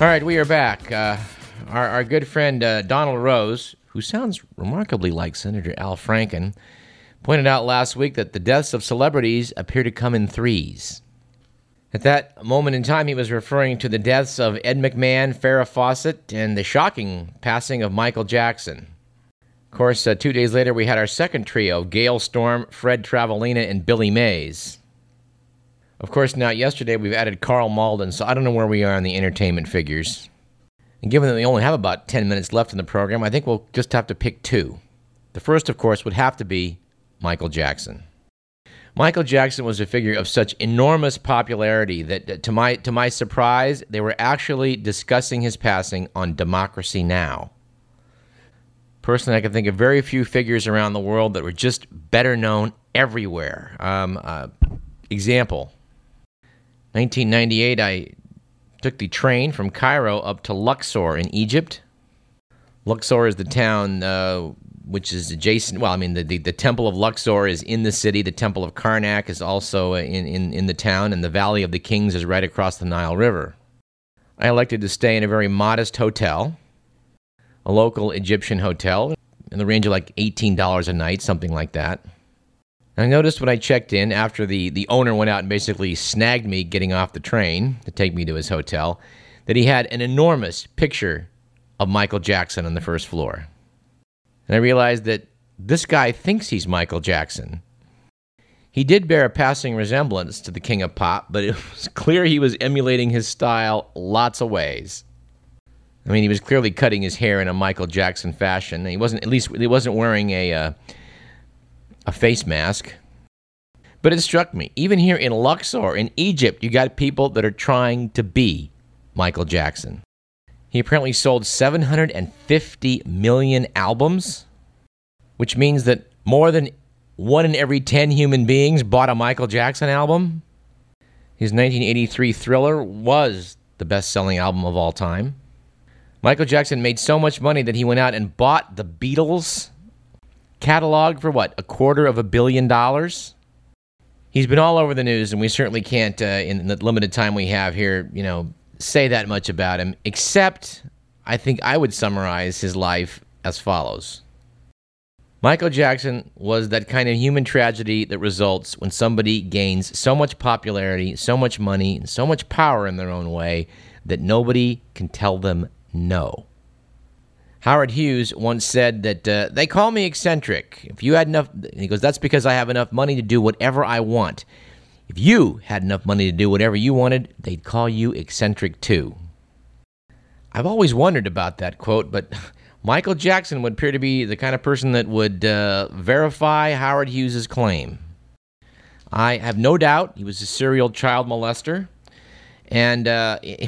All right, we are back. Our good friend Donald Rose, who sounds remarkably like Senator Al Franken, pointed out last week that the deaths of celebrities appear to come in threes. At that moment in time, he was referring to the deaths of Ed McMahon, Farrah Fawcett, and the shocking passing of Michael Jackson. Of course, 2 days later, we had our second trio, Gale Storm, Fred Travellina, and Billy Mays. Of course, now yesterday we've added Karl Malden, so I don't know where we are on the entertainment figures. And given that we only have about 10 minutes left in the program, I think we'll just have to pick two. The first, of course, would have to be Michael Jackson. Michael Jackson was a figure of such enormous popularity that, to my surprise, they were actually discussing his passing on Democracy Now! Personally, I can think of very few figures around the world that were just better known everywhere. Example, 1998, I took the train from Cairo up to Luxor in Egypt. Luxor is the town which is adjacent. Well, I mean, the Temple of Luxor is in the city. The Temple of Karnak is also in the town, and the Valley of the Kings is right across the Nile River. I elected to stay in a very modest hotel, a local Egyptian hotel, in the range of like $18 a night, something like that. And I noticed when I checked in, after the owner went out and basically snagged me getting off the train to take me to his hotel, that he had an enormous picture of Michael Jackson on the first floor. And I realized that this guy thinks he's Michael Jackson. He did bear a passing resemblance to the King of Pop, but it was clear he was emulating his style lots of ways. I mean, he was clearly cutting his hair in a Michael Jackson fashion. He wasn't, at least, he wasn't wearing a face mask. But it struck me, even here in Luxor, in Egypt, you got people that are trying to be Michael Jackson. He apparently sold 750 million albums, which means that more than one in every 10 human beings bought a Michael Jackson album. His 1983 Thriller was the best-selling album of all time. Michael Jackson made so much money that he went out and bought the Beatles catalog for, what, $250 million? He's been all over the news, and we certainly can't, in the limited time we have here, you know, say that much about him, except I think I would summarize his life as follows. Michael Jackson was that kind of human tragedy that results when somebody gains so much popularity, so much money, and so much power in their own way that nobody can tell them no. Howard Hughes once said that they call me eccentric. If you had enough, he goes, that's because I have enough money to do whatever I want. If you had enough money to do whatever you wanted, they'd call you eccentric too. I've always wondered about that quote, but Michael Jackson would appear to be the kind of person that would verify Howard Hughes's claim. I have no doubt he was a serial child molester, and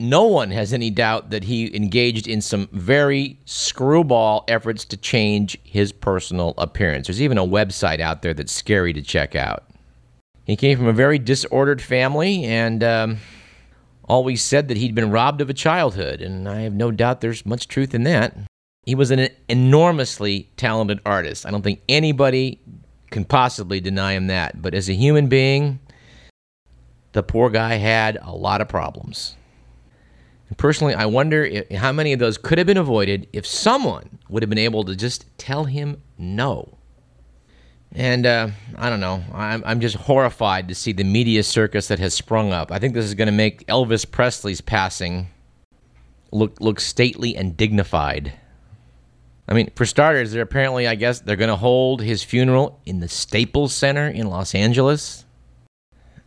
no one has any doubt that he engaged in some very screwball efforts to change his personal appearance. There's even a website out there that's scary to check out. He came from a very disordered family and always said that he'd been robbed of a childhood, and I have no doubt there's much truth in that. He was an enormously talented artist. I don't think anybody can possibly deny him that. But as a human being, the poor guy had a lot of problems. And personally, I wonder how many of those could have been avoided if someone would have been able to just tell him no. And I don't know, I'm just horrified to see the media circus that has sprung up. I think this is going to make Elvis Presley's passing look stately and dignified. I mean, for starters, they're apparently, I guess, they're going to hold his funeral in the Staples Center in Los Angeles.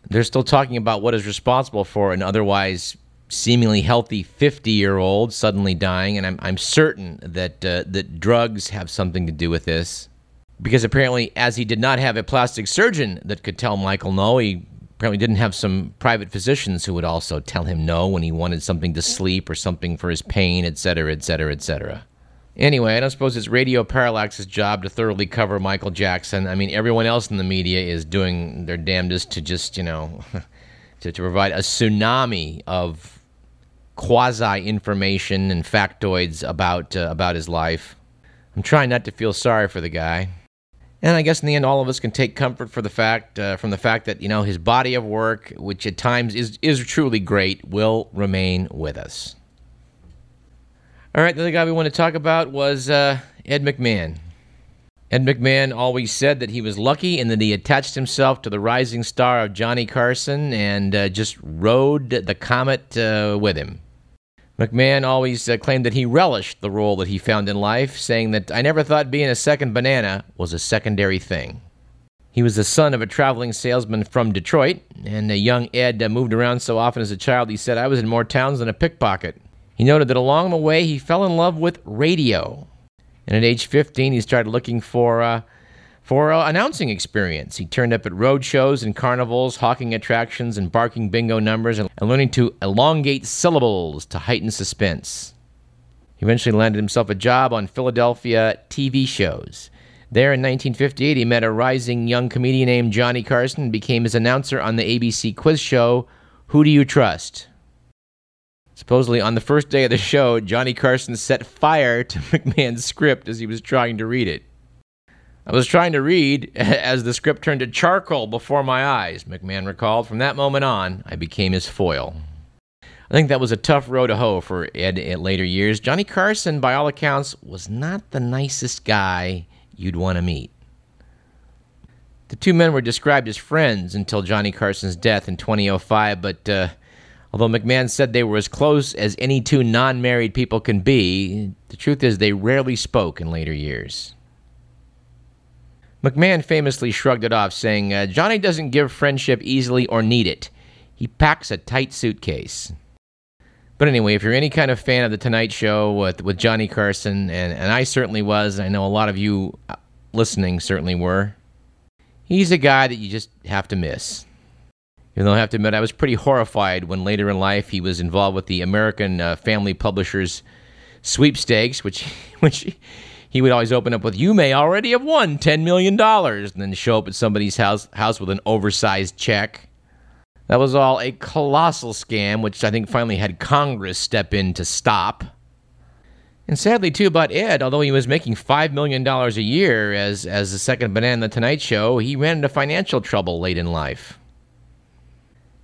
They're still talking about what is responsible for an otherwise seemingly healthy 50-year-old suddenly dying, and I'm certain that that drugs have something to do with this. Because apparently, as he did not have a plastic surgeon that could tell Michael no, he apparently didn't have some private physicians who would also tell him no when he wanted something to sleep or something for his pain, etc., etc., etc. Anyway, I don't suppose it's Radio Parallax's job to thoroughly cover Michael Jackson. I mean, everyone else in the media is doing their damnedest to just, you know, to provide a tsunami of quasi-information and factoids about his life. I'm trying not to feel sorry for the guy. And I guess in the end, all of us can take comfort for the fact, from the fact that, you know, his body of work, which at times is truly great, will remain with us. All right, the other guy we want to talk about was Ed McMahon. Ed McMahon always said that he was lucky and that he attached himself to the rising star of Johnny Carson and just rode the comet with him. McMahon always claimed that he relished the role that he found in life, saying that, "I never thought being a second banana was a secondary thing." He was the son of a traveling salesman from Detroit, and young Ed moved around so often as a child he said, "I was in more towns than a pickpocket." He noted that along the way, he fell in love with radio. And at age 15, he started looking for announcing experience. He turned up at road shows and carnivals, hawking attractions and barking bingo numbers, and learning to elongate syllables to heighten suspense. He eventually landed himself a job on Philadelphia TV shows. There in 1958, he met a rising young comedian named Johnny Carson and became his announcer on the ABC quiz show, Who Do You Trust? Supposedly, on the first day of the show, Johnny Carson set fire to McMahon's script as he was trying to read it. "I was trying to read as the script turned to charcoal before my eyes," McMahon recalled. "From that moment on, I became his foil." I think that was a tough row to hoe for Ed in later years. Johnny Carson, by all accounts, was not the nicest guy you'd want to meet. The two men were described as friends until Johnny Carson's death in 2005, but... although McMahon said they were as close as any two non-married people can be, the truth is they rarely spoke in later years. McMahon famously shrugged it off, saying, "Johnny doesn't give friendship easily or need it. He packs a tight suitcase." But anyway, if you're any kind of fan of The Tonight Show with Johnny Carson, and I certainly was, I know a lot of you listening certainly were, he's a guy that you just have to miss. Even though I have to admit, I was pretty horrified when later in life he was involved with the American Family Publishers Sweepstakes, which he would always open up with, "You may already have won $10 million, and then show up at somebody's house with an oversized check. That was all a colossal scam, which I think finally had Congress step in to stop. And sadly, too, about Ed, although he was making $5 million a year as the second banana in The Tonight Show, he ran into financial trouble late in life.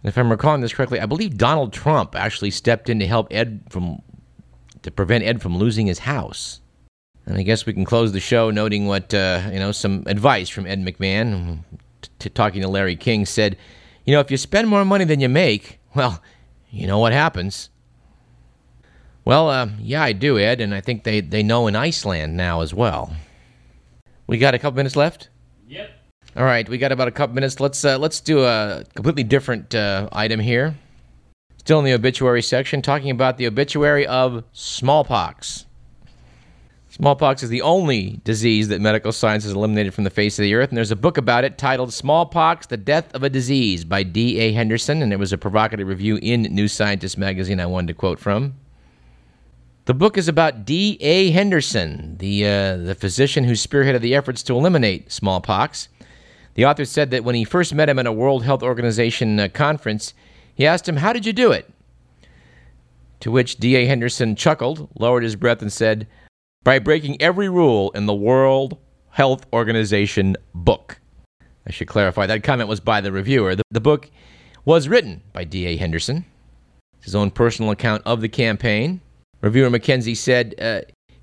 If I'm recalling this correctly, I believe Donald Trump actually stepped in to help prevent Ed from losing his house. And I guess we can close the show noting what some advice from Ed McMahon, talking to Larry King, said, "If you spend more money than you make, well, you know what happens." Well, yeah, I do, Ed, and I think they know in Iceland now as well. We got a couple minutes left. Yep. All right, we got about a couple minutes. Let's do a completely different item here. Still in the obituary section, talking about the obituary of smallpox. Smallpox is the only disease that medical science has eliminated from the face of the earth, and there's a book about it titled Smallpox: The Death of a Disease by D. A. Henderson, and it was a provocative review in New Scientist magazine I wanted to quote from. The book is about D. A. Henderson, the physician who spearheaded the efforts to eliminate smallpox. The author said that when he first met him at a World Health Organization conference, he asked him, "How did you do it?" To which D.A. Henderson chuckled, lowered his breath, and said, "By breaking every rule in the World Health Organization book." I should clarify, that comment was by the reviewer. The book was written by D.A. Henderson. It's his own personal account of the campaign. Reviewer McKenzie said,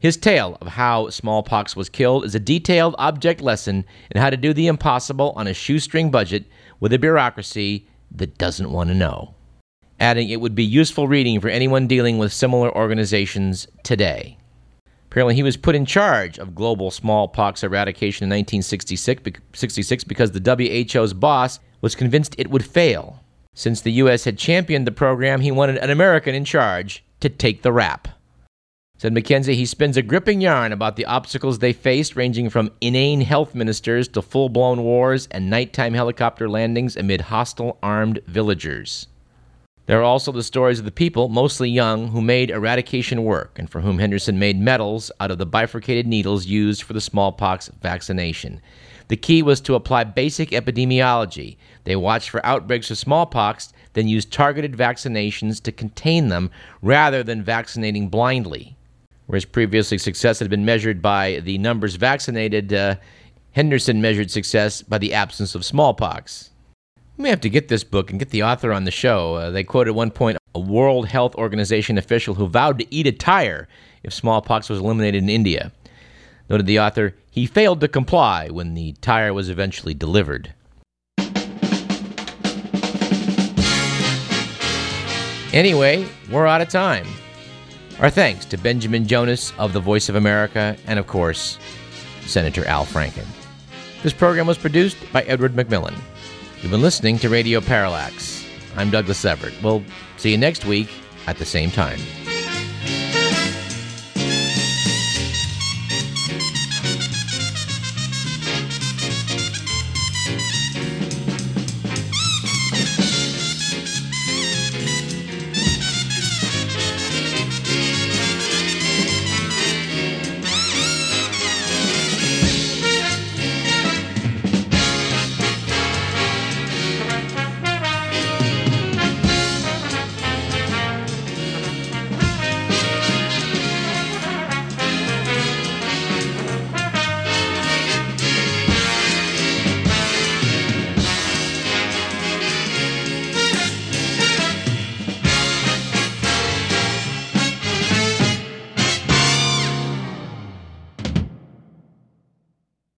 "His tale of how smallpox was killed is a detailed object lesson in how to do the impossible on a shoestring budget with a bureaucracy that doesn't want to know." Adding, "It would be useful reading for anyone dealing with similar organizations today." Apparently, he was put in charge of global smallpox eradication in 1966 because the WHO's boss was convinced it would fail. Since the U.S. had championed the program, he wanted an American in charge to take the rap. Said McKenzie, he spins a gripping yarn about the obstacles they faced, ranging from inane health ministers to full-blown wars and nighttime helicopter landings amid hostile armed villagers. There are also the stories of the people, mostly young, who made eradication work and for whom Henderson made medals out of the bifurcated needles used for the smallpox vaccination. The key was to apply basic epidemiology. They watched for outbreaks of smallpox, then used targeted vaccinations to contain them rather than vaccinating blindly. Whereas previously success had been measured by the numbers vaccinated, Henderson measured success by the absence of smallpox. We may have to get this book and get the author on the show. They quoted at one point a World Health Organization official who vowed to eat a tire if smallpox was eliminated in India. Noted the author, he failed to comply when the tire was eventually delivered. Anyway, we're out of time. Our thanks to Benjamin Jonas of The Voice of America and, of course, Senator Al Franken. This program was produced by Edward McMillan. You've been listening to Radio Parallax. I'm Douglas Everett. We'll see you next week at the same time.